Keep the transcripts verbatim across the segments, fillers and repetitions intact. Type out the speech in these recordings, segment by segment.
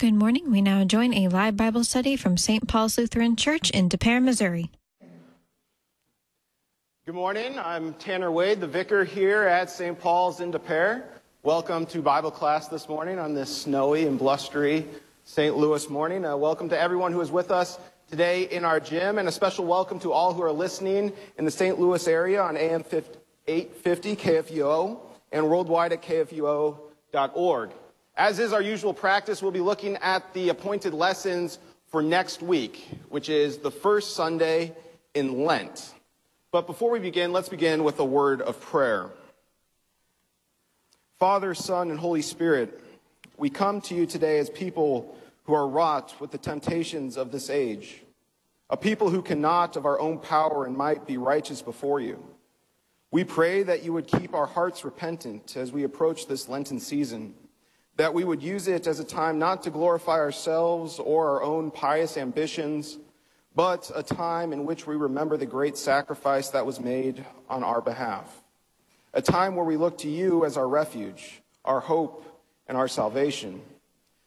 Good morning. We now join a live Bible study from Saint Paul's Lutheran Church in Des Peres, Missouri. Good morning. I'm Tanner Wade, the vicar here at Saint Paul's in Des Peres. Welcome to Bible class this morning on this snowy and blustery Saint Louis morning. Uh, welcome to everyone who is with us today in our gym, and a special welcome to all who are listening in the Saint Louis area on A M eight fifty K F U O and worldwide at K F U O dot org. As is our usual practice, we'll be looking at the appointed lessons for next week, which is the first Sunday in Lent. But before we begin, let's begin with a word of prayer. Father, Son, and Holy Spirit, we come to you today as people who are wrought with the temptations of this age, a people who cannot of our own power and might be righteous before you. We pray that you would keep our hearts repentant as we approach this Lenten season, that we would use it as a time not to glorify ourselves or our own pious ambitions, but a time in which we remember the great sacrifice that was made on our behalf. A time where we look to you as our refuge, our hope, and our salvation.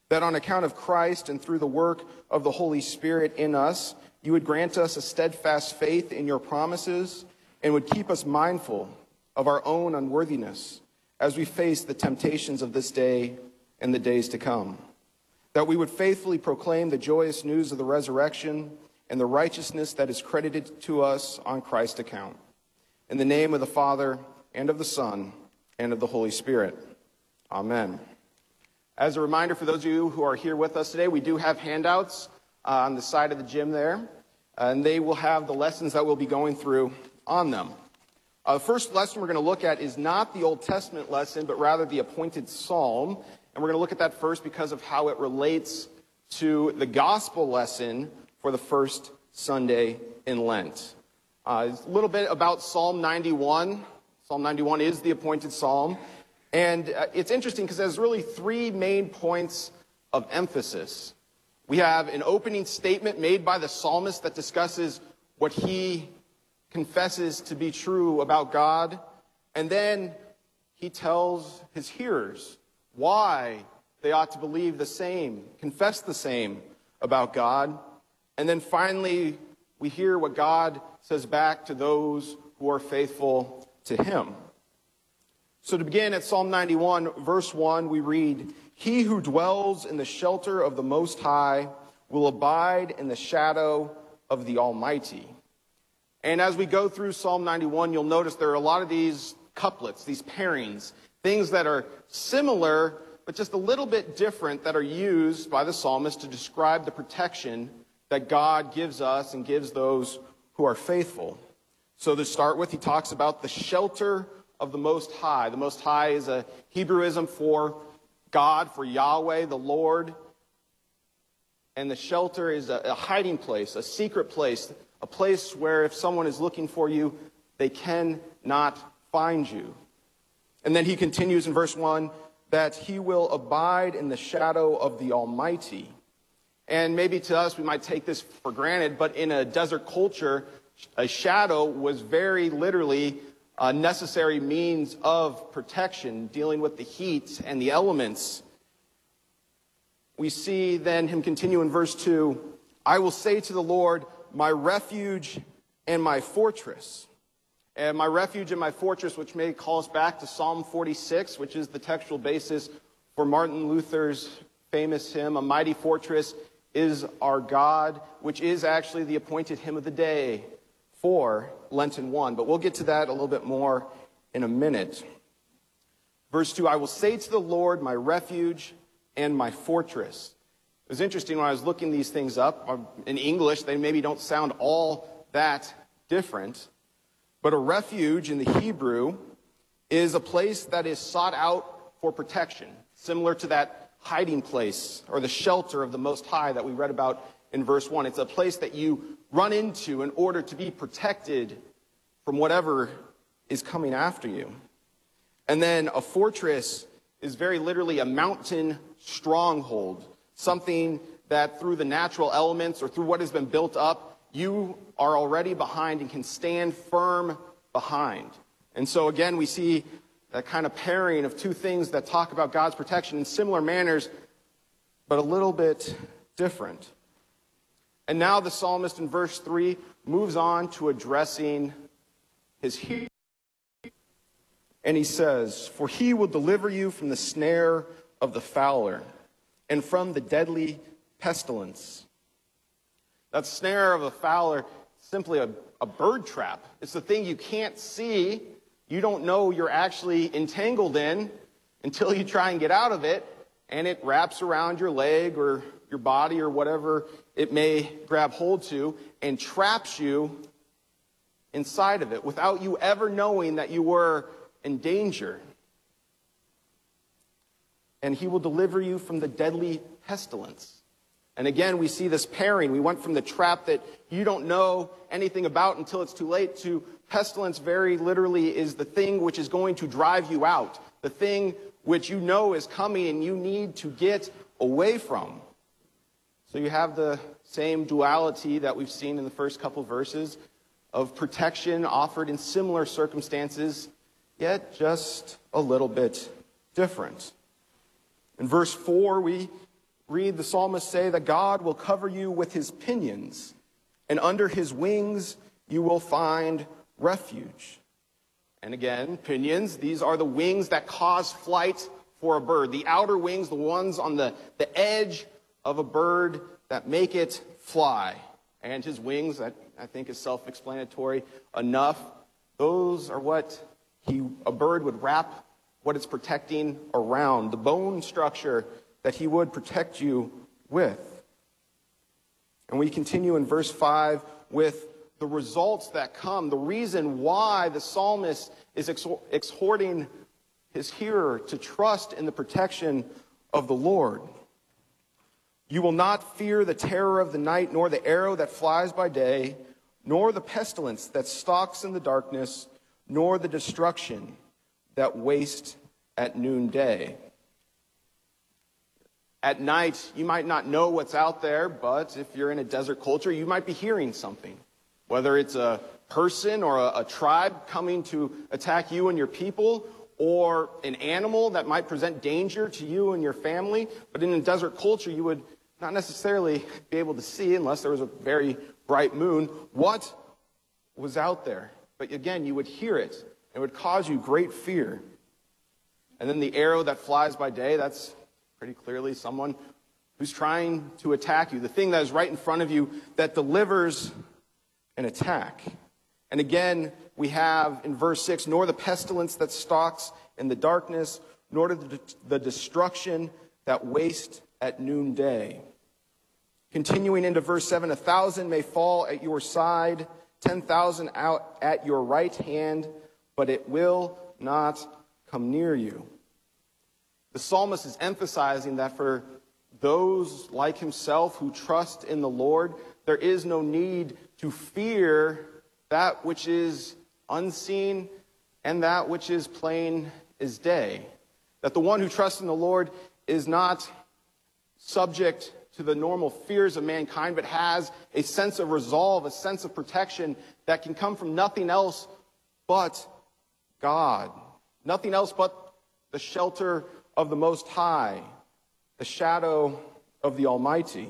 That on account of Christ and through the work of the Holy Spirit in us, you would grant us a steadfast faith in your promises and would keep us mindful of our own unworthiness as we face the temptations of this day and the days to come, that we would faithfully proclaim the joyous news of the resurrection and the righteousness that is credited to us on Christ's account. In the name of the Father, and of the Son, and of the Holy Spirit. Amen. As a reminder for those of you who are here with us today, we do have handouts on the side of the gym there, and they will have the lessons that we'll be going through on them. Uh, the first lesson we're going to look at is not the Old Testament lesson, but rather the appointed psalm. And we're going to look at that first because of how it relates to the gospel lesson for the first Sunday in Lent. Uh, a little bit about Psalm ninety-one. Psalm ninety-one is the appointed psalm. And uh, it's interesting because there's really three main points of emphasis. We have an opening statement made by the psalmist that discusses what he confesses to be true about God. And then he tells his hearers why they ought to believe the same, confess the same about God. And then finally, we hear what God says back to those who are faithful to him. So to begin at Psalm ninety-one, verse one, we read, "He who dwells in the shelter of the Most High will abide in the shadow of the Almighty." And as we go through Psalm ninety-one, you'll notice there are a lot of these couplets, these pairings, things that are similar, but just a little bit different, that are used by the psalmist to describe the protection that God gives us and gives those who are faithful. So to start with, he talks about the shelter of the Most High. The Most High is a Hebrewism for God, for Yahweh, the Lord. And the shelter is a hiding place, a secret place, a place where if someone is looking for you, they cannot find you. And then he continues in verse one that he will abide in the shadow of the Almighty. And maybe to us, we might take this for granted, but in a desert culture, a shadow was very literally a necessary means of protection, dealing with the heat and the elements. We see then him continue in verse two, "I will say to the Lord, my refuge and my fortress." And my refuge and my fortress, which may call us back to Psalm forty-six, which is the textual basis for Martin Luther's famous hymn, "A Mighty Fortress is Our God," which is actually the appointed hymn of the day for Lenten one. But we'll get to that a little bit more in a minute. Verse two, "I will say to the Lord, my refuge and my fortress." It was interesting when I was looking these things up. In English, they maybe don't sound all that different. But a refuge in the Hebrew is a place that is sought out for protection, similar to that hiding place or the shelter of the Most High that we read about in verse one. It's a place that you run into in order to be protected from whatever is coming after you. And then a fortress is very literally a mountain stronghold, something that through the natural elements or through what has been built up, you are already behind and can stand firm behind. And so again, we see that kind of pairing of two things that talk about God's protection in similar manners. but a little bit different. And now the psalmist in verse three moves on to addressing his hearer. And he says, "For he will deliver you from the snare of the fowler and from the deadly pestilence." That snare of a fowler is simply a, a bird trap. It's the thing you can't see, you don't know you're actually entangled in until you try and get out of it, and it wraps around your leg or your body or whatever it may grab hold to and traps you inside of it without you ever knowing that you were in danger. And he will deliver you from the deadly pestilence. And again, we see this pairing. We went from the trap that you don't know anything about until it's too late to pestilence very literally is the thing which is going to drive you out, the thing which you know is coming and you need to get away from. So you have the same duality that we've seen in the first couple verses of protection offered in similar circumstances, yet just a little bit different. In verse four, we read the psalmist say that God will cover you with his pinions, and under his wings you will find refuge. And again, pinions, these are the wings that cause flight for a bird. The outer wings, the ones on the, the edge of a bird that make it fly. And his wings, I, I think is self-explanatory enough. Those are what he, a bird would wrap what it's protecting around, the bone structure that he would protect you with. And we continue in verse five with the results that come, the reason why the psalmist is exhorting his hearer to trust in the protection of the Lord. You will not fear the terror of the night, nor the arrow that flies by day, nor the pestilence that stalks in the darkness, nor the destruction that wastes at noonday. At night, you might not know what's out there, but if you're in a desert culture, you might be hearing something. Whether it's a person or a, a tribe coming to attack you and your people, or an animal that might present danger to you and your family. But in a desert culture, you would not necessarily be able to see, unless there was a very bright moon, what was out there. But again, you would hear it. It would cause you great fear. And then the arrow that flies by day, that's pretty clearly someone who's trying to attack you, the thing that is right in front of you that delivers an attack. And again, we have in verse six, nor the pestilence that stalks in the darkness, nor the, the destruction that wastes at noonday. Continuing into verse seven, a thousand may fall at your side, ten thousand out at your right hand, but it will not come near you. The psalmist is emphasizing that for those like himself who trust in the Lord, there is no need to fear that which is unseen and that which is plain as day. That the one who trusts in the Lord is not subject to the normal fears of mankind, but has a sense of resolve, a sense of protection that can come from nothing else but God. Nothing else but the shelter of the Most High, the shadow of the Almighty.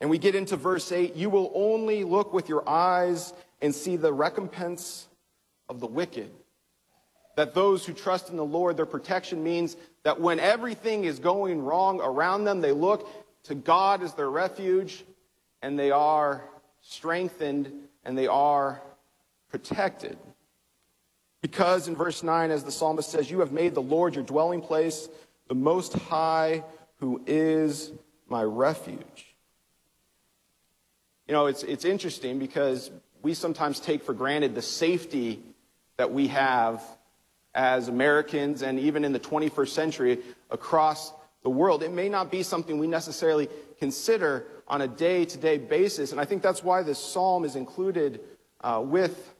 And we get into verse eight, you will only look with your eyes and see the recompense of the wicked. That those who trust in the Lord, their protection means that when everything is going wrong around them, they look to God as their refuge, and they are strengthened and they are protected. Because in verse nine, as the psalmist says, you have made the Lord your dwelling place, the Most High, who is my refuge. You know, it's, it's interesting because we sometimes take for granted the safety that we have as Americans and even in the twenty-first century across the world. It may not be something we necessarily consider on a day-to-day basis. And I think that's why this psalm is included uh, with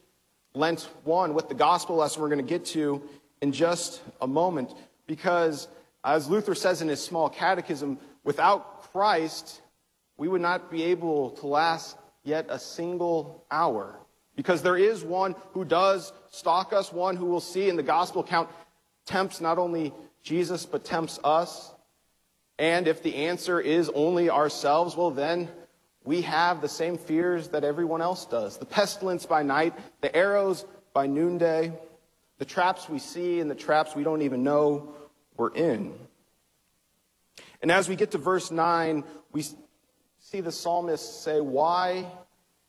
Lent one with the gospel lesson we're going to get to in just a moment, because as Luther says in his small catechism, without Christ, we would not be able to last yet a single hour, because there is one who does stalk us, one who we'll see in the gospel account tempts not only Jesus, but tempts us. And if the answer is only ourselves, well, then we have the same fears that everyone else does. The pestilence by night, the arrows by noonday, the traps we see and the traps we don't even know we're in. And as we get to verse nine, we see the psalmist say, why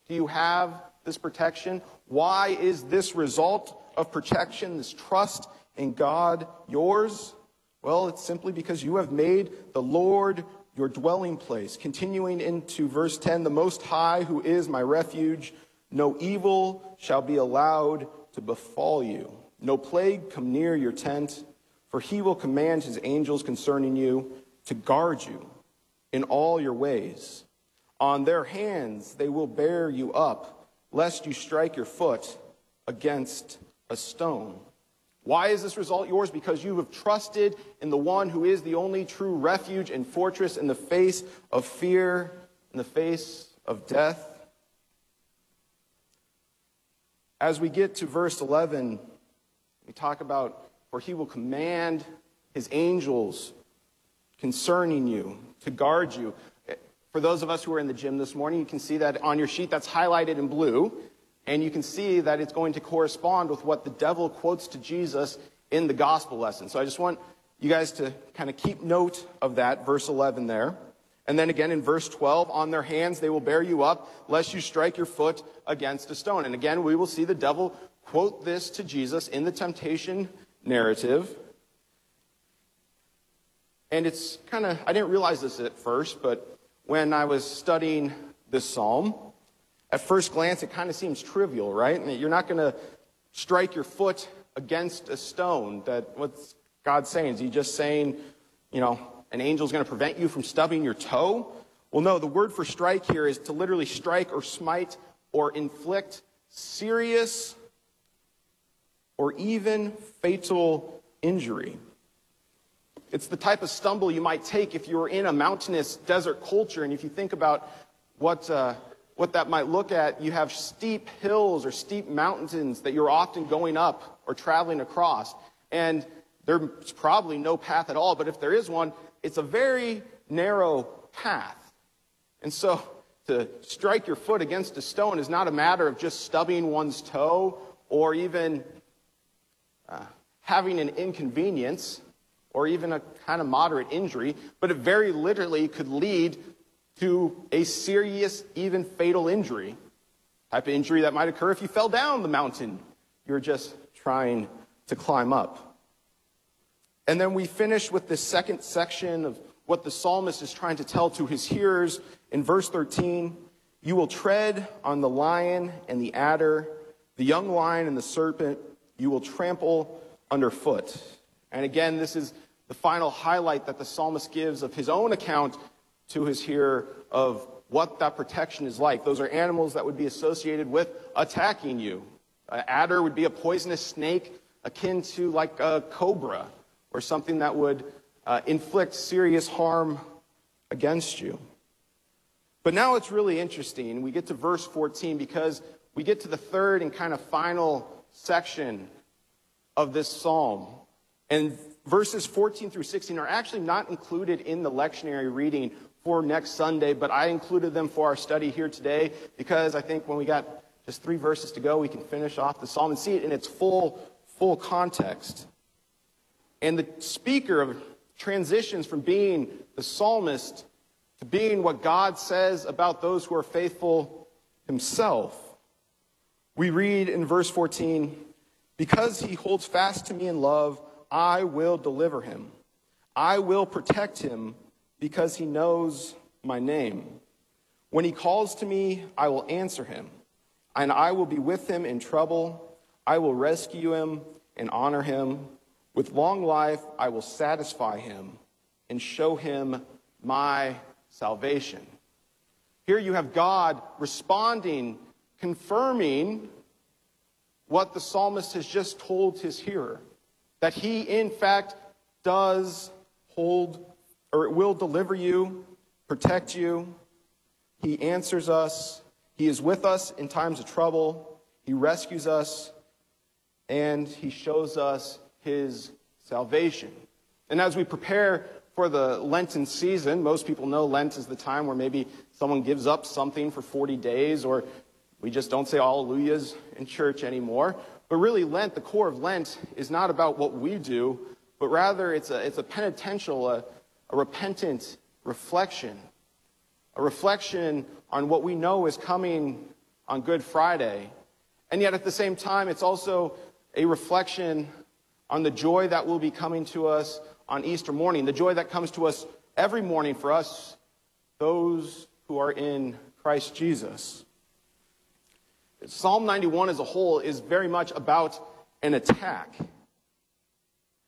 do you have this protection? Why is this result of protection, this trust in God, yours? Well, it's simply because you have made the Lord your dwelling place. Continuing into verse ten, the Most High, who is my refuge, no evil shall be allowed to befall you. No plague come near your tent, for he will command his angels concerning you to guard you in all your ways. On their hands they will bear you up, lest you strike your foot against a stone. Why is this result yours? Because you have trusted in the one who is the only true refuge and fortress in the face of fear, in the face of death. As we get to verse eleven, we talk about, for he will command his angels concerning you to guard you. For those of us who are in the gym this morning, you can see that on your sheet that's highlighted in blue. And you can see that it's going to correspond with what the devil quotes to Jesus in the gospel lesson. So I just want you guys to kind of keep note of that, verse eleven there. And then again in verse twelve, on their hands they will bear you up, lest you strike your foot against a stone. And again, we will see the devil quote this to Jesus in the temptation narrative. And it's kind of, I didn't realize this at first, but when I was studying this psalm, at first glance, it kind of seems trivial, right? And you're not going to strike your foot against a stone. That what's God saying? Is he just saying, you know, an angel's going to prevent you from stubbing your toe? Well, no, the word for strike here is to literally strike or smite or inflict serious or even fatal injury. It's the type of stumble you might take if you were in a mountainous desert culture. And if you think about what... Uh, What that might look at, you have steep hills or steep mountains that you're often going up or traveling across. And there's probably no path at all, but if there is one, it's a very narrow path. And so to strike your foot against a stone is not a matter of just stubbing one's toe or even uh, having an inconvenience or even a kind of moderate injury, but it very literally could lead to a serious, even fatal injury, type of injury that might occur if you fell down the mountain you're just trying to climb up. And then we finish with this second section of what the psalmist is trying to tell to his hearers in verse thirteen. You will tread on the lion and the adder, the young lion and the serpent, you will trample underfoot. And again, this is the final highlight that the psalmist gives of his own account to his hearer of what that protection is like. Those are animals that would be associated with attacking you. An adder would be a poisonous snake akin to like a cobra or something that would uh, inflict serious harm against you. But now it's really interesting. We get to verse fourteen because we get to the third and kind of final section of this psalm. And verses fourteen through sixteen are actually not included in the lectionary reading for next Sunday, but I included them for our study here today because I think when we got just three verses to go, we can finish off the psalm and see it in its full, full context. And the speaker transitions from being the psalmist to being what God says about those who are faithful himself. We read in verse fourteen, because he holds fast to me in love, I will deliver him. I will protect him because he knows my name. When he calls to me, I will answer him, and I will be with him in trouble. I will rescue him and honor him. With long life, I will satisfy him and show him my salvation. Here you have God responding, confirming what the psalmist has just told his hearer, that he, in fact, does hold, or will deliver you, protect you. He answers us. He is with us in times of trouble. He rescues us, and he shows us his salvation. And as we prepare for the Lenten season. Most people know Lent is the time where maybe someone gives up something for forty days, or we just don't say hallelujahs in church anymore. But really, Lent, the core of Lent, is not about what we do, but rather it's a, it's a penitential, a, a repentant reflection, a reflection on what we know is coming on Good Friday. And yet at the same time, it's also a reflection on the joy that will be coming to us on Easter morning, the joy that comes to us every morning for us, those who are in Christ Jesus. Psalm ninety-one as a whole is very much about an attack,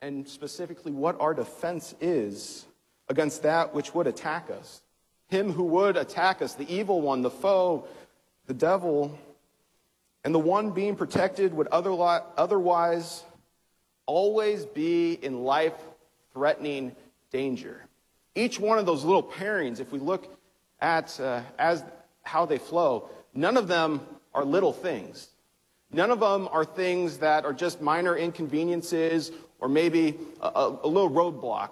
and specifically what our defense is against that which would attack us. Him who would attack us, the evil one, the foe, the devil, and the one being protected would otherwise always be in life-threatening danger. Each one of those little pairings, if we look at uh, as how they flow, none of them are little things. None of them are things that are just minor inconveniences or maybe a, a, a little roadblock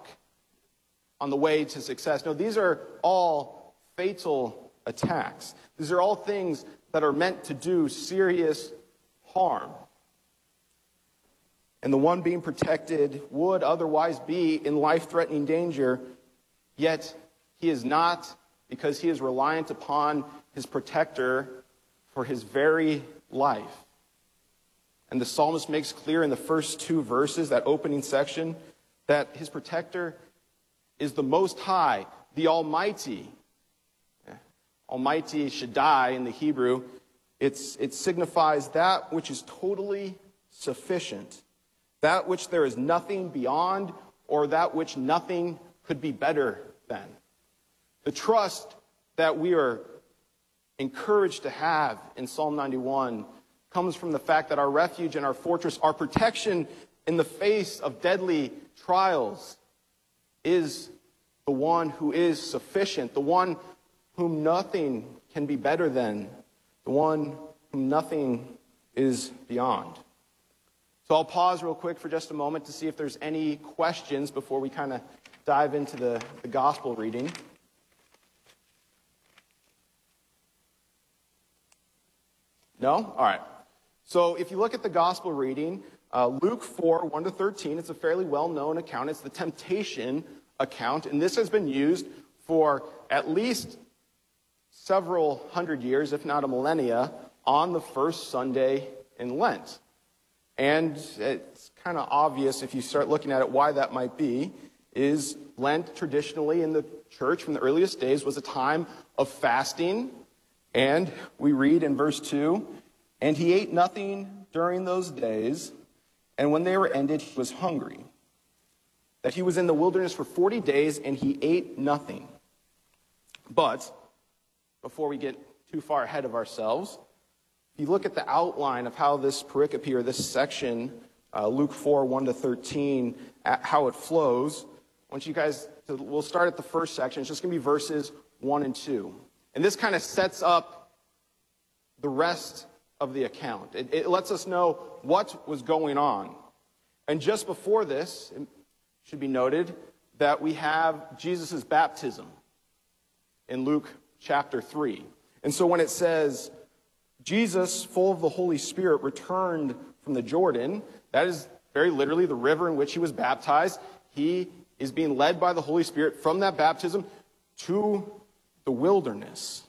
on the way to success. No, these are all fatal attacks. These are all things that are meant to do serious harm. And the one being protected would otherwise be in life-threatening danger, yet he is not, because he is reliant upon his protector for his very life. And the psalmist makes clear in the first two verses, that opening section, that his protector is the Most High, the Almighty. Almighty, Shaddai in the Hebrew, it's, it signifies that which is totally sufficient, that which there is nothing beyond, or that which nothing could be better than. The trust that we are encouraged to have in Psalm ninety-one comes from the fact that our refuge and our fortress, our protection in the face of deadly trials, is the one who is sufficient, the one whom nothing can be better than, the one whom nothing is beyond. So I'll pause real quick for just a moment to see if there's any questions before we kind of dive into the, the gospel reading. No? All right. So if you look at the gospel reading, uh, Luke four, one to thirteen, it's a fairly well-known account. It's the temptation account, and this has been used for at least several hundred years, if not a millennia, on the first Sunday in Lent. And it's kind of obvious if you start looking at it why that might be, is Lent traditionally in the church from the earliest days was a time of fasting. And we read in verse two, "And he ate nothing during those days, and when they were ended, he was hungry. That he was in the wilderness for forty days, and he ate nothing." But, before we get too far ahead of ourselves, if you look at the outline of how this pericope, or this section, uh, Luke four, one to thirteen, how it flows, I want you guys to, we'll start at the first section. It's just going to be verses one and two. And this kind of sets up the rest of the account. It, it lets us know what was going on. And just before this, it should be noted that we have Jesus' baptism in Luke chapter three. And so when it says, Jesus, full of the Holy Spirit, returned from the Jordan, that is very literally the river in which he was baptized. He is being led by the Holy Spirit from that baptism to the wilderness.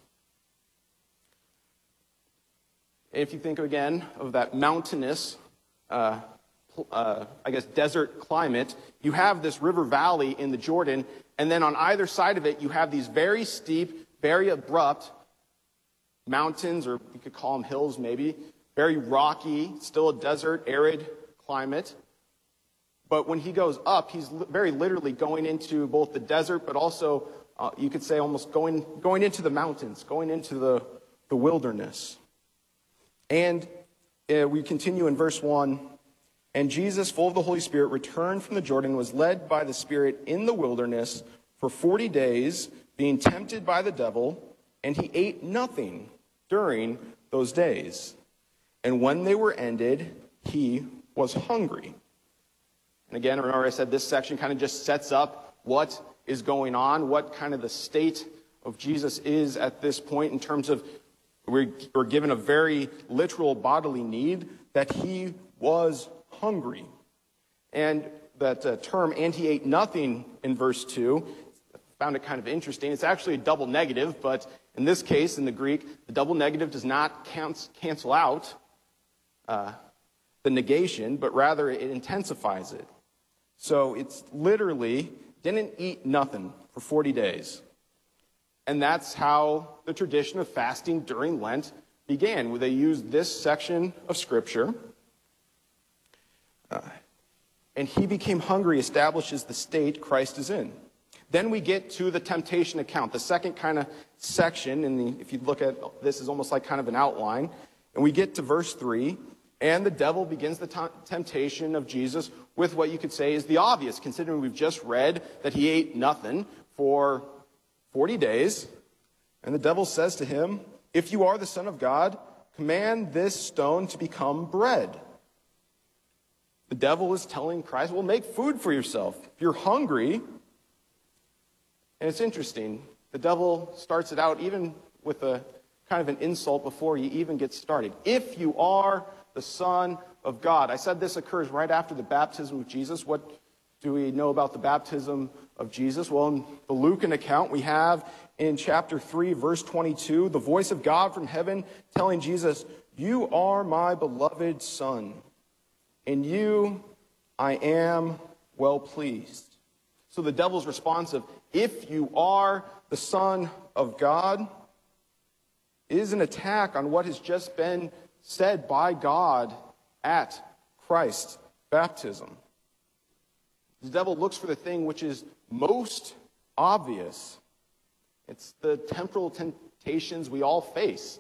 If you think again of that mountainous, uh, uh, I guess, desert climate, you have this river valley in the Jordan, and then on either side of it, you have these very steep, very abrupt mountains, or you could call them hills maybe, very rocky, still a desert, arid climate. But when he goes up, he's very literally going into both the desert, but also Uh, you could say almost going, going into the mountains, going into the, the wilderness. And uh, we continue in verse one. "And Jesus, full of the Holy Spirit, returned from the Jordan, was led by the Spirit in the wilderness for forty days, being tempted by the devil, and he ate nothing during those days. And when they were ended, he was hungry." And again, remember I said this section kind of just sets up what is going on, what kind of the state of Jesus is at this point in terms of we're, we're given a very literal bodily need, that he was hungry. And that uh, term, and he ate nothing, in verse two, I found it kind of interesting. It's actually a double negative, but in this case, in the Greek, the double negative does not cancel out uh, the negation, but rather it intensifies it. So it's literally didn't eat nothing for forty days. And that's how the tradition of fasting during Lent began, where they used this section of Scripture. Uh, and he became hungry establishes the state Christ is in. Then we get to the temptation account, the second kind of section. And if you look at this, is almost like kind of an outline. And we get to verse three. And the devil begins the t- temptation of Jesus with what you could say is the obvious, considering we've just read that he ate nothing for forty days. And the devil says to him, "If you are the Son of God, command this stone to become bread." The devil is telling Christ, well, make food for yourself if you're hungry. And it's interesting. The devil starts it out even with a kind of an insult before you even get started. If you are the Son of God. I said this occurs right after the baptism of Jesus. What do we know about the baptism of Jesus? Well, in the Lucan account, we have in chapter three, verse twenty-two, the voice of God from heaven telling Jesus, "You are my beloved Son. In you I am well pleased." So the devil's response of, "If you are the Son of God," is an attack on what has just been said by God at Christ's baptism. The devil looks for the thing which is most obvious. It's the temporal temptations we all face.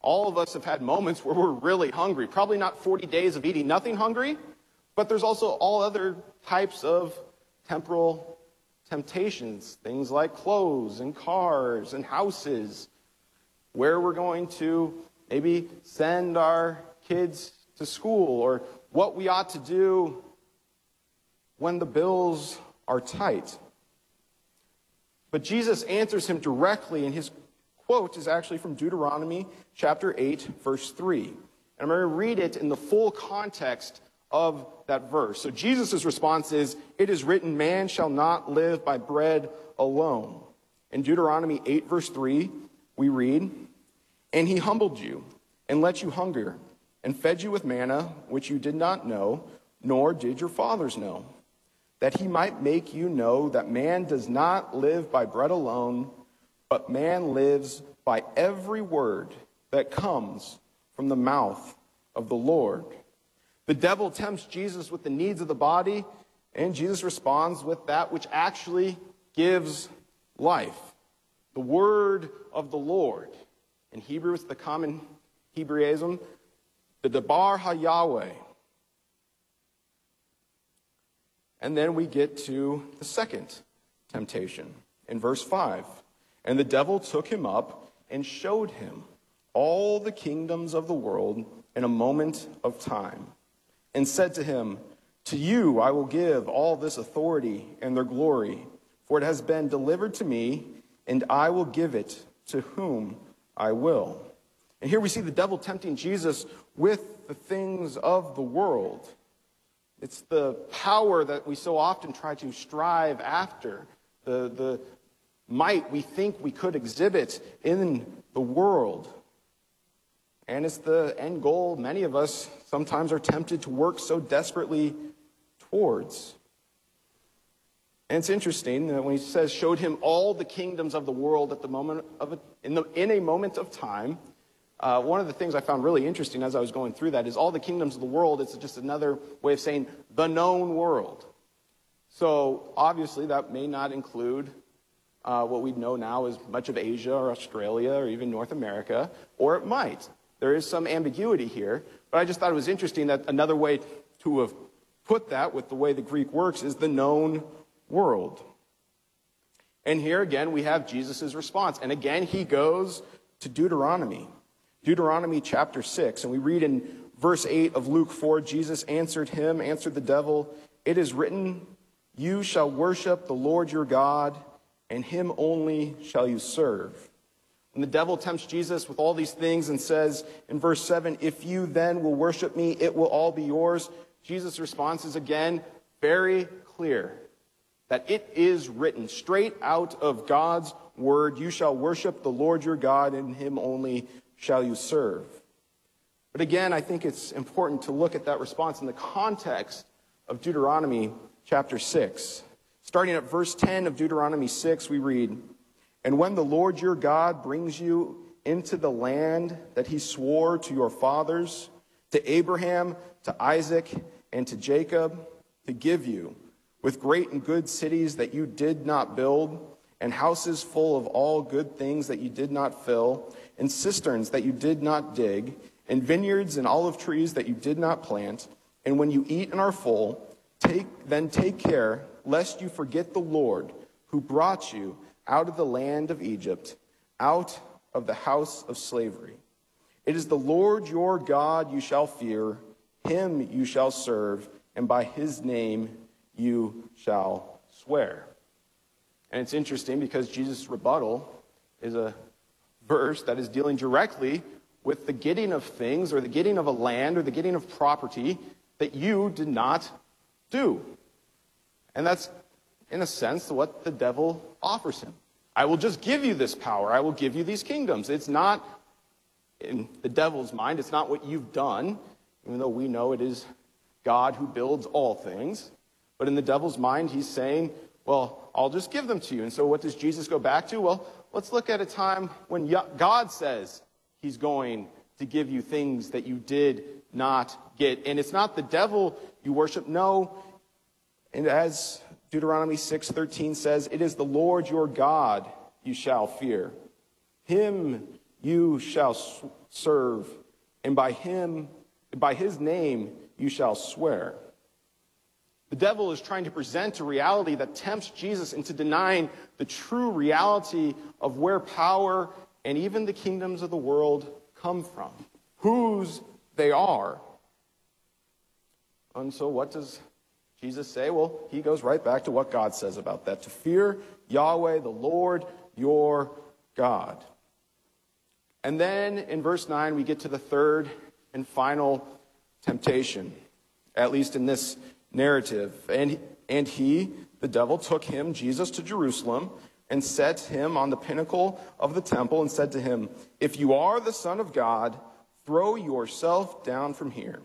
All of us have had moments where we're really hungry. Probably not forty days of eating nothing hungry, but there's also all other types of temporal temptations, things like clothes and cars and houses, where we're going to maybe send our kids to school, or what we ought to do when the bills are tight. But Jesus answers him directly, and his quote is actually from Deuteronomy chapter eight, verse three. And I'm going to read it in the full context of that verse. So Jesus' response is, "It is written, man shall not live by bread alone." In Deuteronomy eight, verse three, we read, "And he humbled you, and let you hunger, and fed you with manna, which you did not know, nor did your fathers know, that he might make you know that man does not live by bread alone, but man lives by every word that comes from the mouth of the Lord." The devil tempts Jesus with the needs of the body, and Jesus responds with that which actually gives life, the word of the Lord. In Hebrew, it's the common Hebraism, the Debar HaYahweh. And then we get to the second temptation in verse five. "And the devil took him up and showed him all the kingdoms of the world in a moment of time, and said to him, 'To you I will give all this authority and their glory, for it has been delivered to me, and I will give it to whom I will.'" And here we see the devil tempting Jesus with the things of the world. It's the power that we so often try to strive after, the, the might we think we could exhibit in the world. And it's the end goal many of us sometimes are tempted to work so desperately towards. And it's interesting that when he says, "showed him all the kingdoms of the world at the moment of a, in, the, in a moment of time," uh, one of the things I found really interesting as I was going through that is all the kingdoms of the world, it's just another way of saying the known world. So obviously that may not include uh, what we know now as much of Asia or Australia or even North America, or it might. There is some ambiguity here, but I just thought it was interesting that another way to have put that with the way the Greek works is the known world. world. And here again, we have Jesus' response. And again, he goes to Deuteronomy. Deuteronomy chapter six. And we read in verse eight of Luke four, Jesus answered him, answered the devil, "It is written, You shall worship the Lord your God, and him only shall you serve. And the devil tempts Jesus with all these things and says in verse seven, if you then will worship me, it will all be yours. Jesus' response is again very clear, that it is written straight out of God's word, you shall worship the Lord your God, and him only shall you serve. But again, I think it's important to look at that response in the context of Deuteronomy chapter six. Starting at verse ten of Deuteronomy six, we read, and when the Lord your God brings you into the land that he swore to your fathers, to Abraham, to Isaac, and to Jacob, to give you, with great and good cities that you did not build, and houses full of all good things that you did not fill, and cisterns that you did not dig, and vineyards and olive trees that you did not plant, and when you eat and are full, take, then take care lest you forget the Lord who brought you out of the land of Egypt, out of the house of slavery. It is the Lord your God you shall fear, him you shall serve, and by his name you shall swear. And it's interesting because Jesus' rebuttal is a verse that is dealing directly with the getting of things, or the getting of a land, or the getting of property that you did not do. And that's, in a sense, what the devil offers him. I will just give you this power. I will give you these kingdoms. It's not, in the devil's mind, it's not what you've done, even though we know it is God who builds all things. But in the devil's mind, he's saying, well, I'll just give them to you. And so what does Jesus go back to? Well, let's look at a time when God says he's going to give you things that you did not get. And it's not the devil you worship, no. And as Deuteronomy six thirteen says, it is the Lord your God you shall fear. Him you shall serve, and by him, by his name you shall swear. The devil is trying to present a reality that tempts Jesus into denying the true reality of where power and even the kingdoms of the world come from, whose they are. And so what does Jesus say? Well, he goes right back to what God says about that, to fear Yahweh, the Lord, your God. And then in verse nine, we get to the third and final temptation, at least in this narrative. And, and he, the devil, took him, Jesus, to Jerusalem and set him on the pinnacle of the temple and said to him, if you are the Son of God, throw yourself down from here.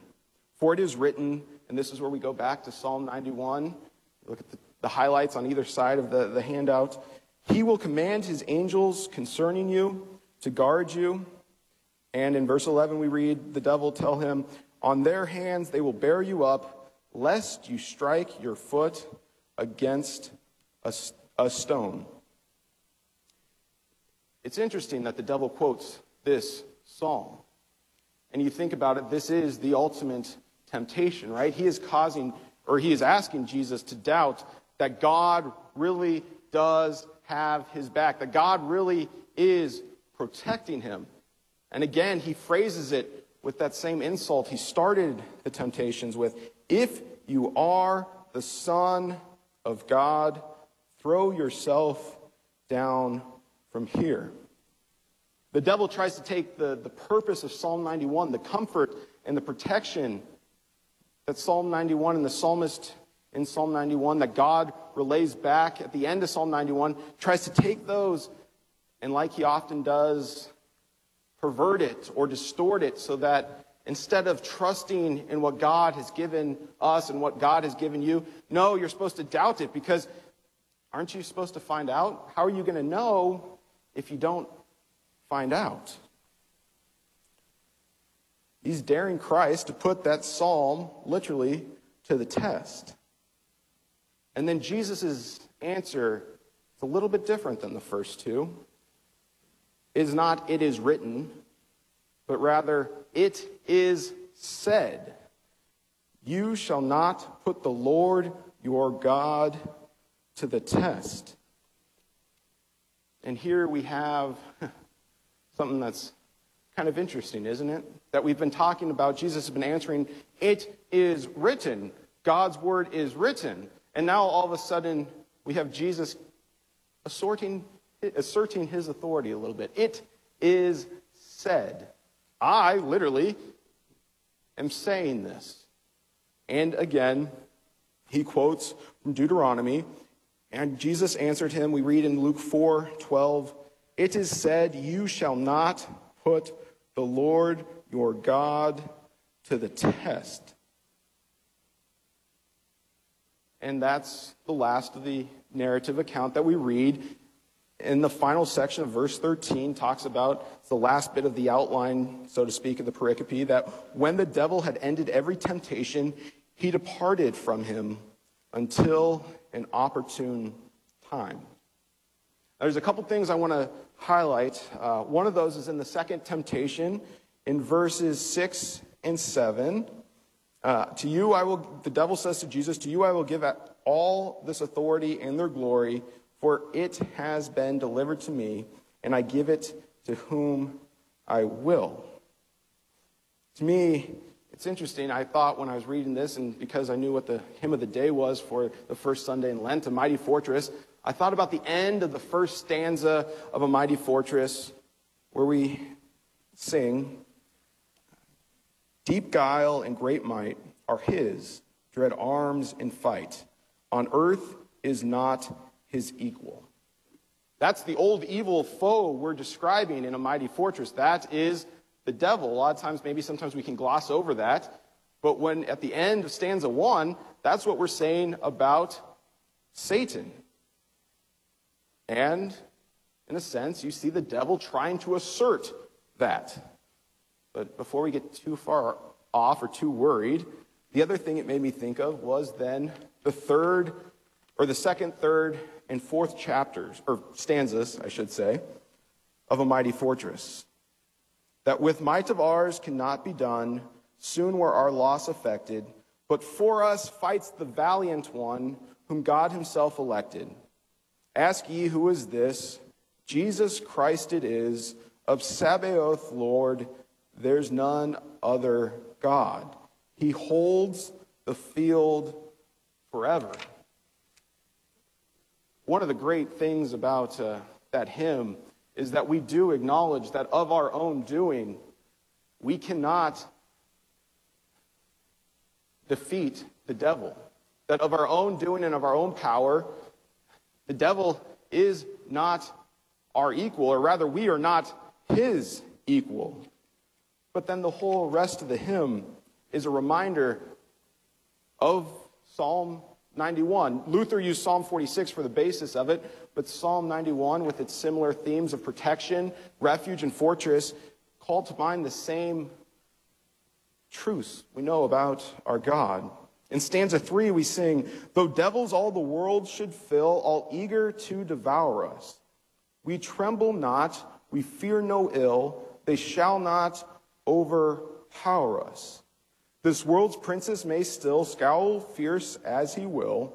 For it is written, and this is where we go back to Psalm ninety-one. Look at the, the highlights on either side of the, the handout. He will command his angels concerning you to guard you. And in verse eleven we read, the devil tell him, on their hands they will bear you up, lest you strike your foot against a, a stone. It's interesting that the devil quotes this psalm. And you think about it, this is the ultimate temptation, right? He is causing, or he is asking Jesus to doubt that God really does have his back, that God really is protecting him. And again, he phrases it with that same insult he started the temptations with. If you are the Son of God, throw yourself down from here. The devil tries to take the, the purpose of Psalm ninety-one, the comfort and the protection that Psalm ninety-one and the psalmist in Psalm ninety-one, that God relays back at the end of Psalm ninety-one, tries to take those and, like he often does, pervert it or distort it so that instead of trusting in what God has given us and what God has given you, no, you're supposed to doubt it, because aren't you supposed to find out? How are you going to know if you don't find out? He's daring Christ to put that psalm literally to the test. And then Jesus' answer is a little bit different than the first two. It is not, it is written, but rather, it is said, you shall not put the Lord your God to the test. And here we have something that's kind of interesting, isn't it? That we've been talking about, Jesus has been answering, it is written, God's word is written. And now all of a sudden we have Jesus asserting, asserting his authority a little bit. It is said. I literally am saying this. And again, he quotes from Deuteronomy. And Jesus answered him, we read in Luke four twelve, it is said, you shall not put the Lord your God to the test. And that's the last of the narrative account that we read. In the final section of verse thirteen talks about the last bit of the outline, so to speak, of the pericope, that when the devil had ended every temptation, he departed from him until an opportune time. There's a couple things I want to highlight. Uh, one of those is in the second temptation in verses six and seven. Uh, to you I will, the devil says to Jesus, to you I will give all this authority and their glory, for it has been delivered to me, and I give it to whom I will. To me, it's interesting. I thought when I was reading this, and because I knew what the hymn of the day was for the first Sunday in Lent, A Mighty Fortress, I thought about the end of the first stanza of A Mighty Fortress, where we sing, deep guile and great might are his, dread arms in fight. On earth is not his equal. That's the old evil foe we're describing in A Mighty Fortress. That is the devil. A lot of times, maybe sometimes we can gloss over that. But when at the end of stanza one, that's what we're saying about Satan. And in a sense, you see the devil trying to assert that. But before we get too far off or too worried, the other thing it made me think of was then the third, or the second, third, and fourth chapters, or stanzas, I should say, of A Mighty Fortress. That with might of ours cannot be done, soon were our loss affected, but for us fights the valiant one, whom God himself elected. Ask ye who is this? Jesus Christ it is, of Sabaoth Lord, there's none other God. He holds the field forever. One of the great things about uh, that hymn is that we do acknowledge that of our own doing, we cannot defeat the devil. That of our own doing and of our own power, the devil is not our equal, or rather, we are not his equal. But then the whole rest of the hymn is a reminder of Psalm ninety-one. Luther used Psalm forty-six for the basis of it, but Psalm ninety-one, with its similar themes of protection, refuge, and fortress, call to mind the same truths we know about our God. In stanza three, we sing, though devils all the world should fill, all eager to devour us, we tremble not, we fear no ill, they shall not overpower us. This world's princes may still scowl fierce as he will.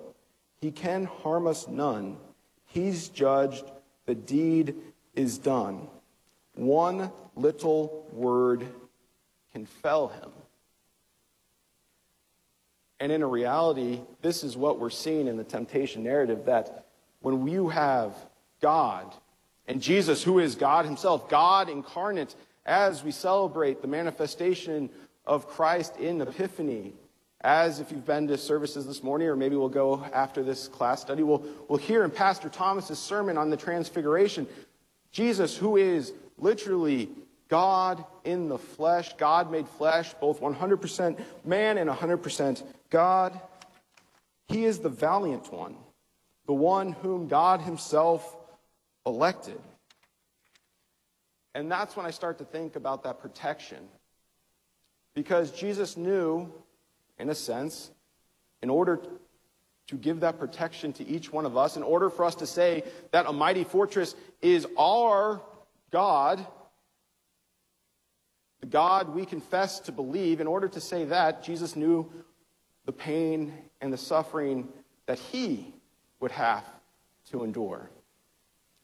He can harm us none. He's judged. The deed is done. One little word can fell him. And in a reality, this is what we're seeing in the temptation narrative, that when you have God and Jesus, who is God himself, God incarnate, as we celebrate the manifestation of Christ in Epiphany, as if you've been to services this morning, or maybe we'll go after this class study, we'll, we'll hear in Pastor Thomas's sermon on the Transfiguration, Jesus, who is literally God in the flesh, God made flesh, both one hundred percent man and one hundred percent God. He is the valiant one, the one whom God himself elected. And that's when I start to think about that protection. Because Jesus knew, in a sense, in order to give that protection to each one of us, in order for us to say that a mighty fortress is our God, the God we confess to believe, in order to say that, Jesus knew the pain and the suffering that he would have to endure.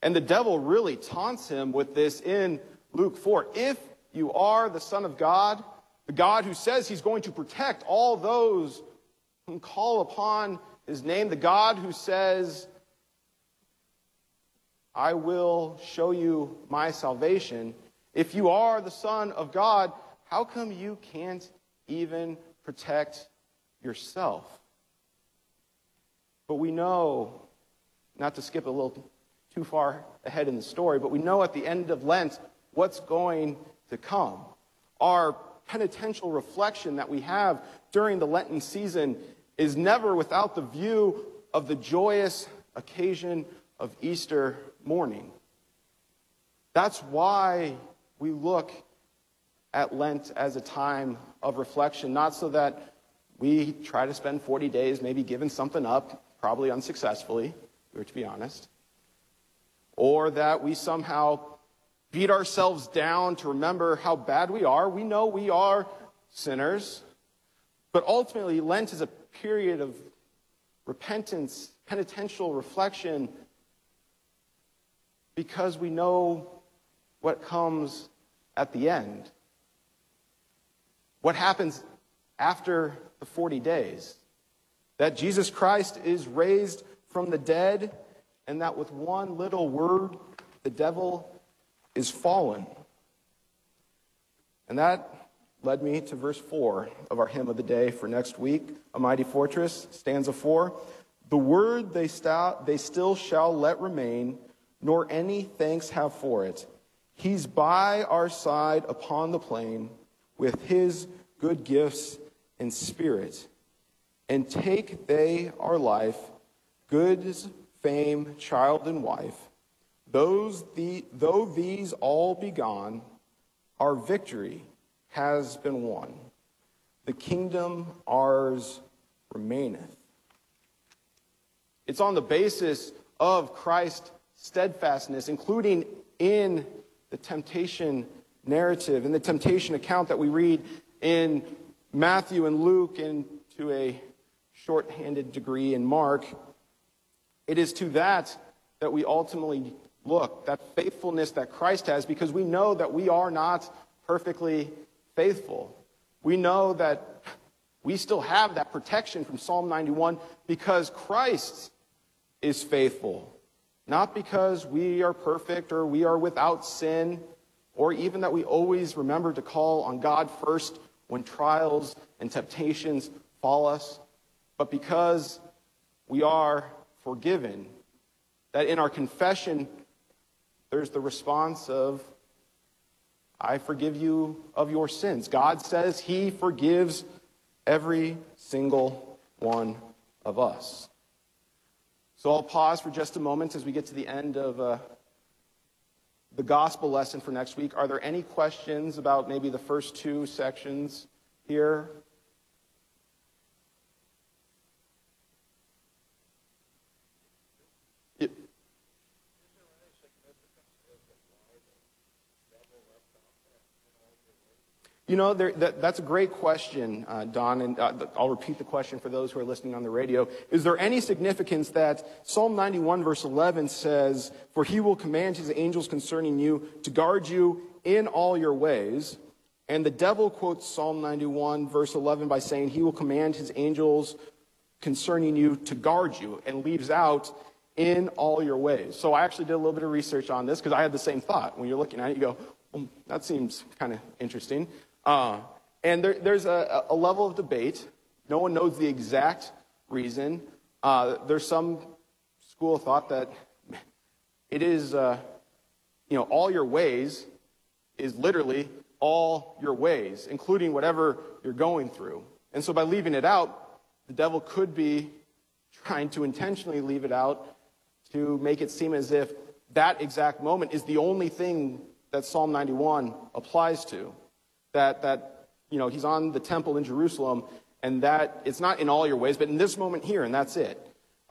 And the devil really taunts him with this in Luke four. If you are the Son of God, the God who says he's going to protect all those who call upon his name, the God who says, I will show you my salvation. If you are the Son of God, how come you can't even protect yourself? But we know, not to skip a little too far ahead in the story, but we know at the end of Lent what's going to come. Our penitential reflection that we have during the Lenten season is never without the view of the joyous occasion of Easter morning. That's why we look at Lent as a time of reflection, not so that we try to spend forty days maybe giving something up, probably unsuccessfully, if we were to be honest, or that we somehow beat ourselves down to remember how bad we are. We know we are sinners, but ultimately Lent is a period of repentance, penitential reflection, because we know what comes at the end. What happens after the forty days? That Jesus Christ is raised from the dead, and that with one little word, the devil is fallen. And that led me to verse four of our hymn of the day for next week, A Mighty Fortress, stanza four. The word they, st- they still shall let remain, nor any thanks have for it. He's by our side upon the plain, with his good gifts and spirit. And take they our life, goods, fame, child, and wife. Those the, though these all be gone, our victory has been won. The kingdom ours remaineth. It's on the basis of Christ's steadfastness, including in the temptation narrative, in the temptation account that we read in Matthew and Luke, and to a shorthanded degree in Mark. It is to that that we ultimately look, that faithfulness that Christ has, because we know that we are not perfectly faithful. We know that we still have that protection from Psalm ninety-one because Christ is faithful, not because we are perfect or we are without sin, or even that we always remember to call on God first when trials and temptations fall us, but because we are forgiven. That in our confession, there's the response of, I forgive you of your sins. God says he forgives every single one of us. So I'll pause for just a moment as we get to the end of uh, the gospel lesson for next week. Are there any questions about maybe the first two sections here? You know, there, that, that's a great question, uh, Don, and uh, I'll repeat the question for those who are listening on the radio. Is there any significance that Psalm ninety-one verse eleven says, for he will command his angels concerning you to guard you in all your ways, and the devil quotes Psalm ninety-one verse eleven by saying he will command his angels concerning you to guard you, and leaves out in all your ways. So I actually did a little bit of research on this because I had the same thought. When you're looking at it, you go, well, that seems kind of interesting. Uh, and there, there's a, a level of debate. No one knows the exact reason. Uh, there's some school of thought that it is, uh, you know, all your ways is literally all your ways, including whatever you're going through. And so by leaving it out, the devil could be trying to intentionally leave it out to make it seem as if that exact moment is the only thing that Psalm ninety-one applies to. That, that you know, he's on the temple in Jerusalem, and that it's not in all your ways, but in this moment here, and that's it.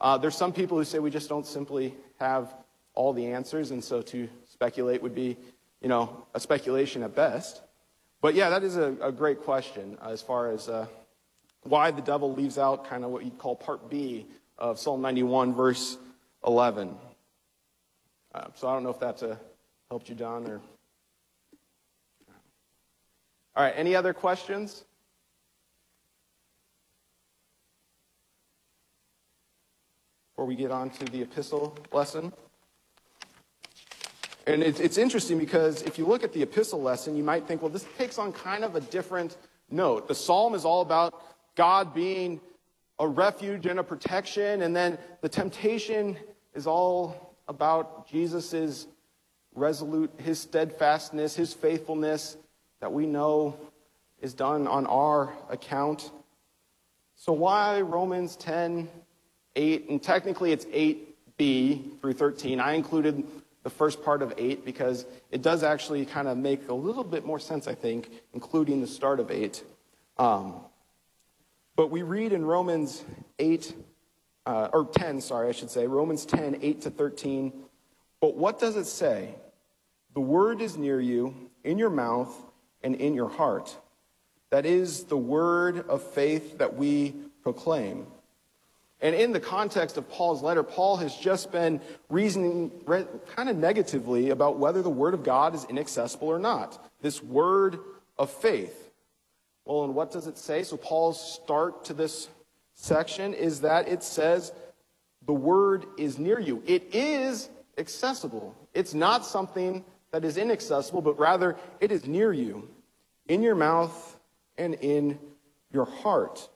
Uh, there's some people who say we just don't simply have all the answers, and so to speculate would be, you know, a speculation at best. But yeah, that is a, a great question uh, as far as uh, why the devil leaves out kind of what you'd call part B of Psalm ninety-one, verse eleven. Uh, so I don't know if that's uh, helped you, Don, or... All right, any other questions? before we get on to the epistle lesson. And it's, it's interesting because if you look at the epistle lesson, you might think, well, this takes on kind of a different note. The psalm is all about God being a refuge and a protection, and then the temptation is all about Jesus's resolute, his steadfastness, his faithfulness that we know is done on our account. So why Romans ten, eight, and technically it's eight b through thirteen. I included the first part of eight because it does actually kind of make a little bit more sense, I think, including the start of eight. Um, but we read in Romans eight, uh, or ten, sorry, I should say, Romans ten, eight to thirteen. But what does it say? The word is near you, in your mouth and in your heart. That is the word of faith that we proclaim. And in the context of Paul's letter, Paul has just been reasoning kind of negatively about whether the word of God is inaccessible or not. This word of faith. Well, and what does it say? So Paul's start to this section is that it says the word is near you. It is accessible. It's not something that is inaccessible, but rather it is near you, in your mouth and in your heart.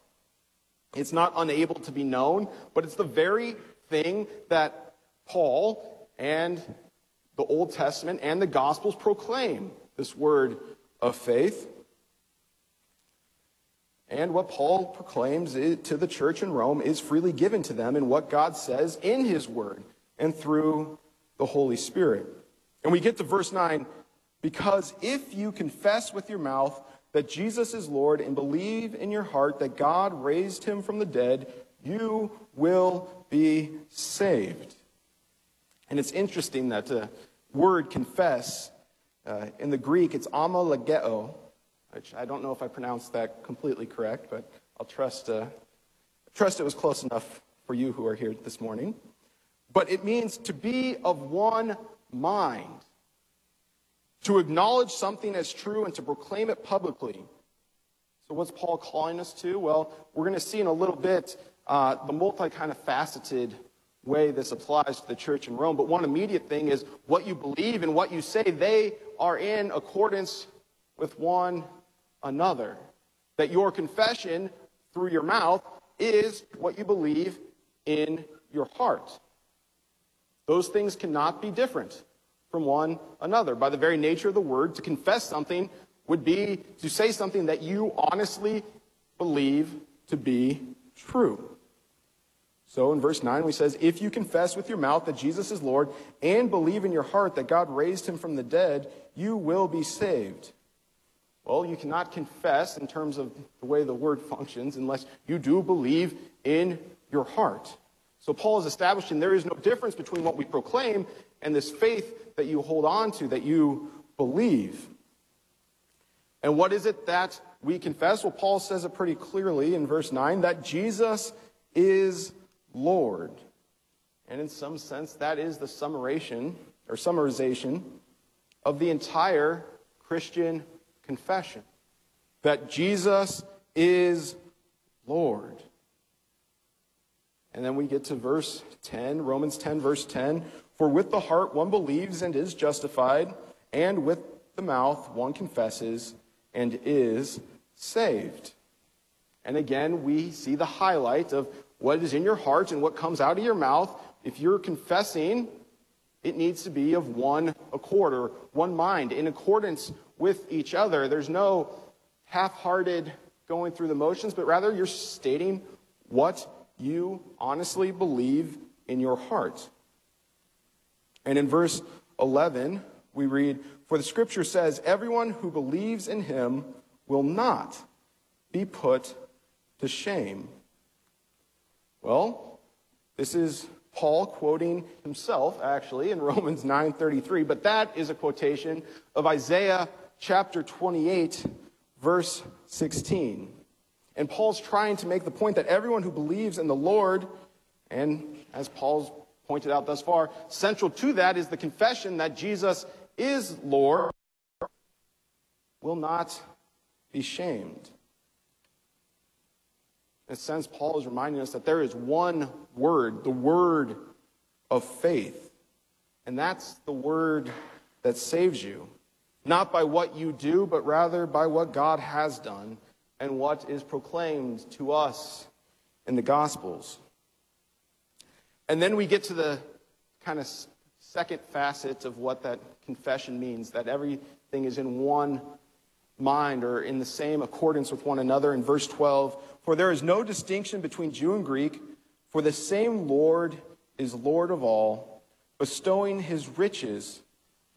It's not unable to be known, but it's the very thing that Paul and the Old Testament and the Gospels proclaim, this word of faith. And what Paul proclaims to the church in Rome is freely given to them in what God says in his word and through the Holy Spirit. And we get to verse nine, because if you confess with your mouth that Jesus is Lord and believe in your heart that God raised him from the dead, you will be saved. And it's interesting that the word confess, uh, in the Greek, it's homologeo, which I don't know if I pronounced that completely correct, but I'll trust, uh, trust it was close enough for you who are here this morning. But it means to be of one mind. To acknowledge something as true and to proclaim it publicly. So what's Paul calling us to? Well, we're going to see in a little bit uh, the multi kind of faceted way this applies to the church in Rome. But one immediate thing is what you believe and what you say, they are in accordance with one another. That your confession through your mouth is what you believe in your heart. Those things cannot be different from one another. By the very nature of the word, to confess something would be to say something that you honestly believe to be true. So in verse nine, we says, if you confess with your mouth that Jesus is Lord and believe in your heart that God raised him from the dead, you will be saved. Well, you cannot confess in terms of the way the word functions unless you do believe in your heart. So Paul is establishing there is no difference between what we proclaim and this faith that you hold on to, that you believe. And what is it that we confess? Well, Paul says it pretty clearly in verse nine, that Jesus is Lord. And in some sense, that is the summation or summarization of the entire Christian confession, that Jesus is Lord. And then we get to verse ten, Romans ten, verse ten. For with the heart one believes and is justified, and with the mouth one confesses and is saved. And again, we see the highlight of what is in your heart and what comes out of your mouth. If you're confessing, it needs to be of one accord or one mind, in accordance with each other. There's no half-hearted going through the motions, but rather you're stating what you honestly believe in your heart. And in verse eleven, we read, for the scripture says, everyone who believes in him will not be put to shame. Well, this is Paul quoting himself, actually, in Romans nine thirty-three, but that is a quotation of Isaiah chapter twenty-eight, verse sixteen. And Paul's trying to make the point that everyone who believes in the Lord, and as Paul's pointed out thus far, central to that is the confession that Jesus is Lord, will not be shamed. In a sense, Paul is reminding us that there is one word, the word of faith. And that's the word that saves you. Not by what you do, but rather by what God has done and what is proclaimed to us in the Gospels. And then we get to the kind of second facet of what that confession means, that everything is in one mind or in the same accordance with one another. In verse twelve, for there is no distinction between Jew and Greek, for the same Lord is Lord of all, bestowing his riches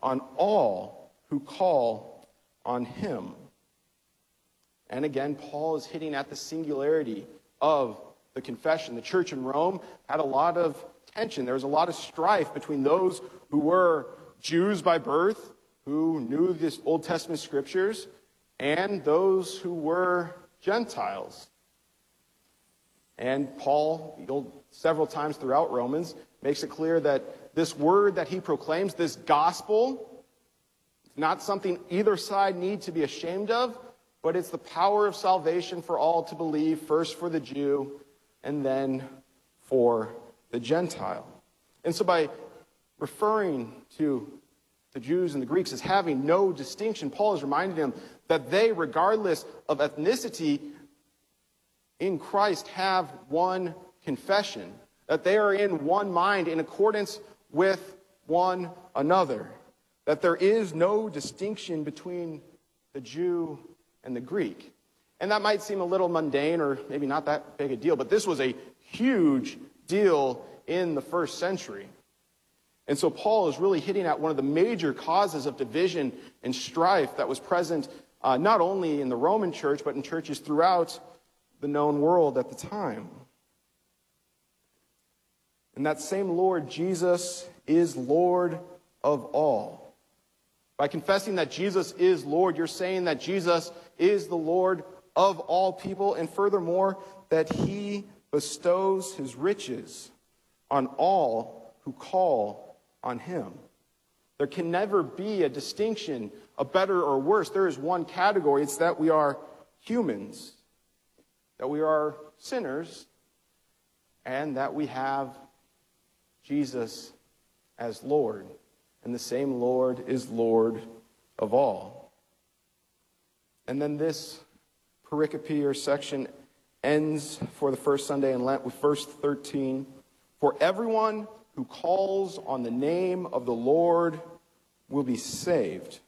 on all who call on him. And again, Paul is hitting at the singularity of the confession. The church in Rome had a lot of tension. There was a lot of strife between those who were Jews by birth, who knew this Old Testament scriptures, and those who were Gentiles. And Paul, several times throughout Romans, makes it clear that this word that he proclaims, this gospel, is not something either side need to be ashamed of, but it's the power of salvation for all to believe, first for the Jew and then for the Gentile. And so by referring to the Jews and the Greeks as having no distinction, Paul is reminding them that they, regardless of ethnicity, in Christ have one confession, that they are in one mind in accordance with one another, that there is no distinction between the Jew and the Greek. And that might seem a little mundane or maybe not that big a deal, but this was a huge deal in the first century. And so Paul is really hitting at one of the major causes of division and strife that was present uh, not only in the Roman church, but in churches throughout the known world at the time. And that same Lord, Jesus, is Lord of all. By confessing that Jesus is Lord, you're saying that Jesus is the Lord of all people, and furthermore, that he bestows his riches on all who call on him. There can never be a distinction, a better or worse. There is one category. It's that we are humans, that we are sinners, and that we have Jesus as Lord. And the same Lord is Lord of all. And then this pericope or section ends for the first Sunday in Lent with verse thirteen. For everyone who calls on the name of the Lord will be saved.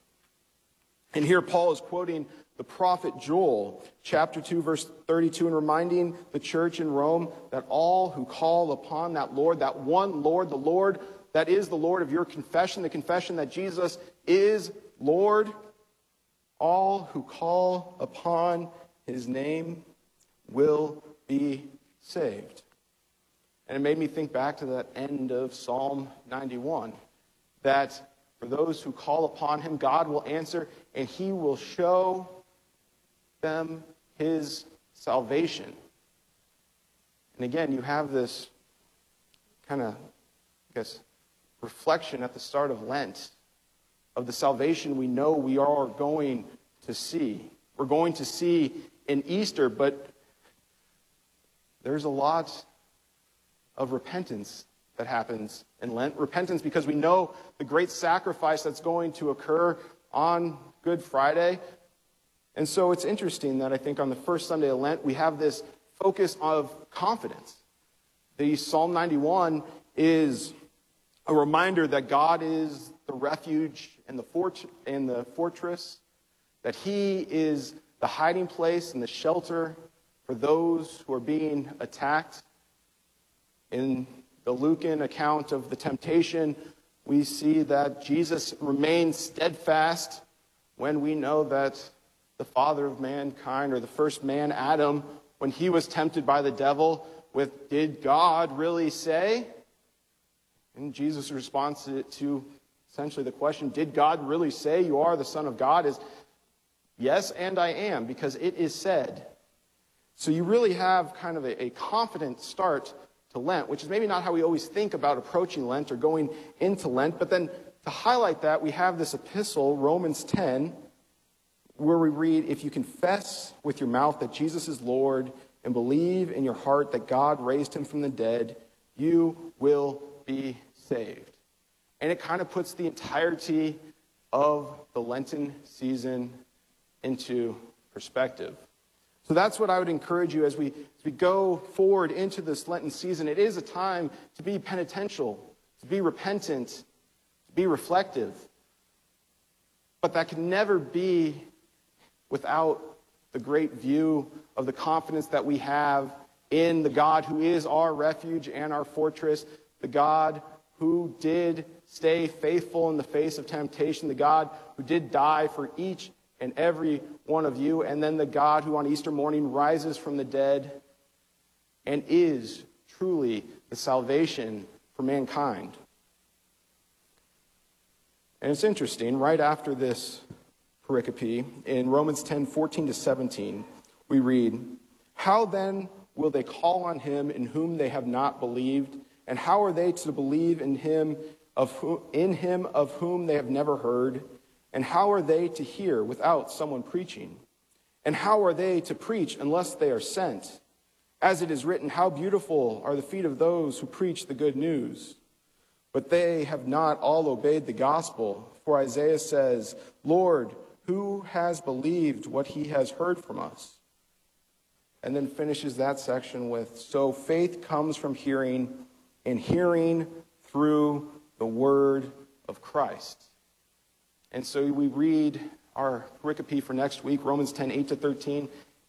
And here Paul is quoting the prophet Joel, chapter two, verse thirty-two, and reminding the church in Rome that all who call upon that Lord, that one Lord, the Lord that is the Lord of your confession, the confession that Jesus is Lord, all who call upon his name will be saved. And it made me think back to that end of Psalm ninety-one, that for those who call upon him, God will answer, and he will show them his salvation. And again, you have this kind of, I guess, reflection at the start of Lent of the salvation we know we are going to see. We're going to see in Easter, but there's a lot of repentance that happens in Lent. Repentance because we know the great sacrifice that's going to occur on Good Friday. And so it's interesting that I think on the first Sunday of Lent, we have this focus of confidence. The Psalm ninety-one is a reminder that God is the refuge and the fort- and the fortress, that he is the hiding place and the shelter for those who are being attacked. In the Lucan account of the temptation, we see that Jesus remains steadfast when we know that the father of mankind, or the first man, Adam, when he was tempted by the devil with, did God really say? And Jesus' response to essentially the question, did God really say you are the Son of God? Is, yes, and I am, because it is said. So you really have kind of a, a confident start to Lent, which is maybe not how we always think about approaching Lent or going into Lent. But then to highlight that, we have this epistle, Romans ten, where we read, if you confess with your mouth that Jesus is Lord and believe in your heart that God raised him from the dead, you will be saved. And it kind of puts the entirety of the Lenten season into perspective. So that's what I would encourage you as we, as we go forward into this Lenten season. It is a time to be penitential, to be repentant, to be reflective. But that can never be without the great view of the confidence that we have in the God who is our refuge and our fortress, the God who did stay faithful in the face of temptation, the God who did die for each and every one of you, and then the God who on Easter morning rises from the dead and is truly the salvation for mankind. And it's interesting, right after this pericope, in Romans ten, fourteen to seventeen, we read, "How then will they call on him in whom they have not believed? And how are they to believe in him of who, in him of whom they have never heard? And how are they to hear without someone preaching? And how are they to preach unless they are sent? As it is written, how beautiful are the feet of those who preach the good news. But they have not all obeyed the gospel. For Isaiah says, Lord, who has believed what he has heard from us?" And then finishes that section with, "So faith comes from hearing, and hearing through the word of Christ." And so we read our pericope for next week, Romans ten, eight to thirteen,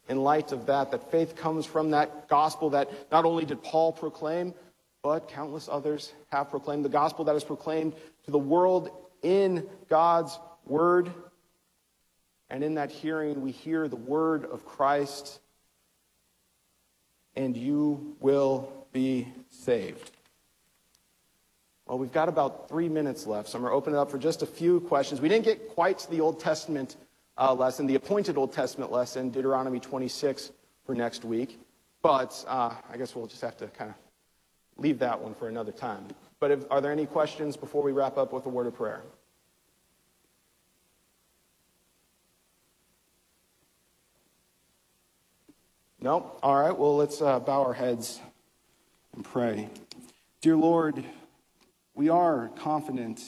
in light of that, that faith comes from that gospel that not only did Paul proclaim, but countless others have proclaimed, the gospel that is proclaimed to the world in God's word. And in that hearing, we hear the word of Christ, and you will be saved. Well, we've got about three minutes left, so I'm going to open it up for just a few questions. We didn't get quite to the Old Testament uh, lesson, the appointed Old Testament lesson, Deuteronomy twenty-six, for next week. But uh, I guess we'll just have to kind of leave that one for another time. But if, are there any questions before we wrap up with a word of prayer? No? All right, well, let's uh, bow our heads and pray. Dear Lord, we are confident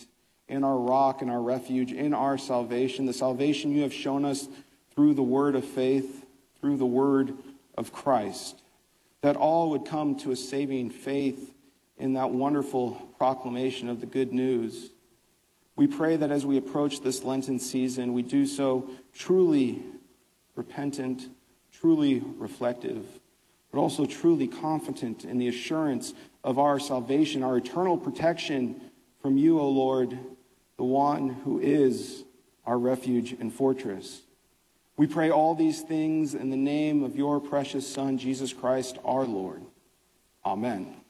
in our rock and our refuge, in our salvation, the salvation you have shown us through the word of faith, through the word of Christ, that all would come to a saving faith in that wonderful proclamation of the good news. We pray that as we approach this Lenten season, we do so truly repentant, truly reflective, but also truly confident in the assurance of our salvation, our eternal protection from you, O Lord, the one who is our refuge and fortress. We pray all these things in the name of your precious Son, Jesus Christ, our Lord. Amen.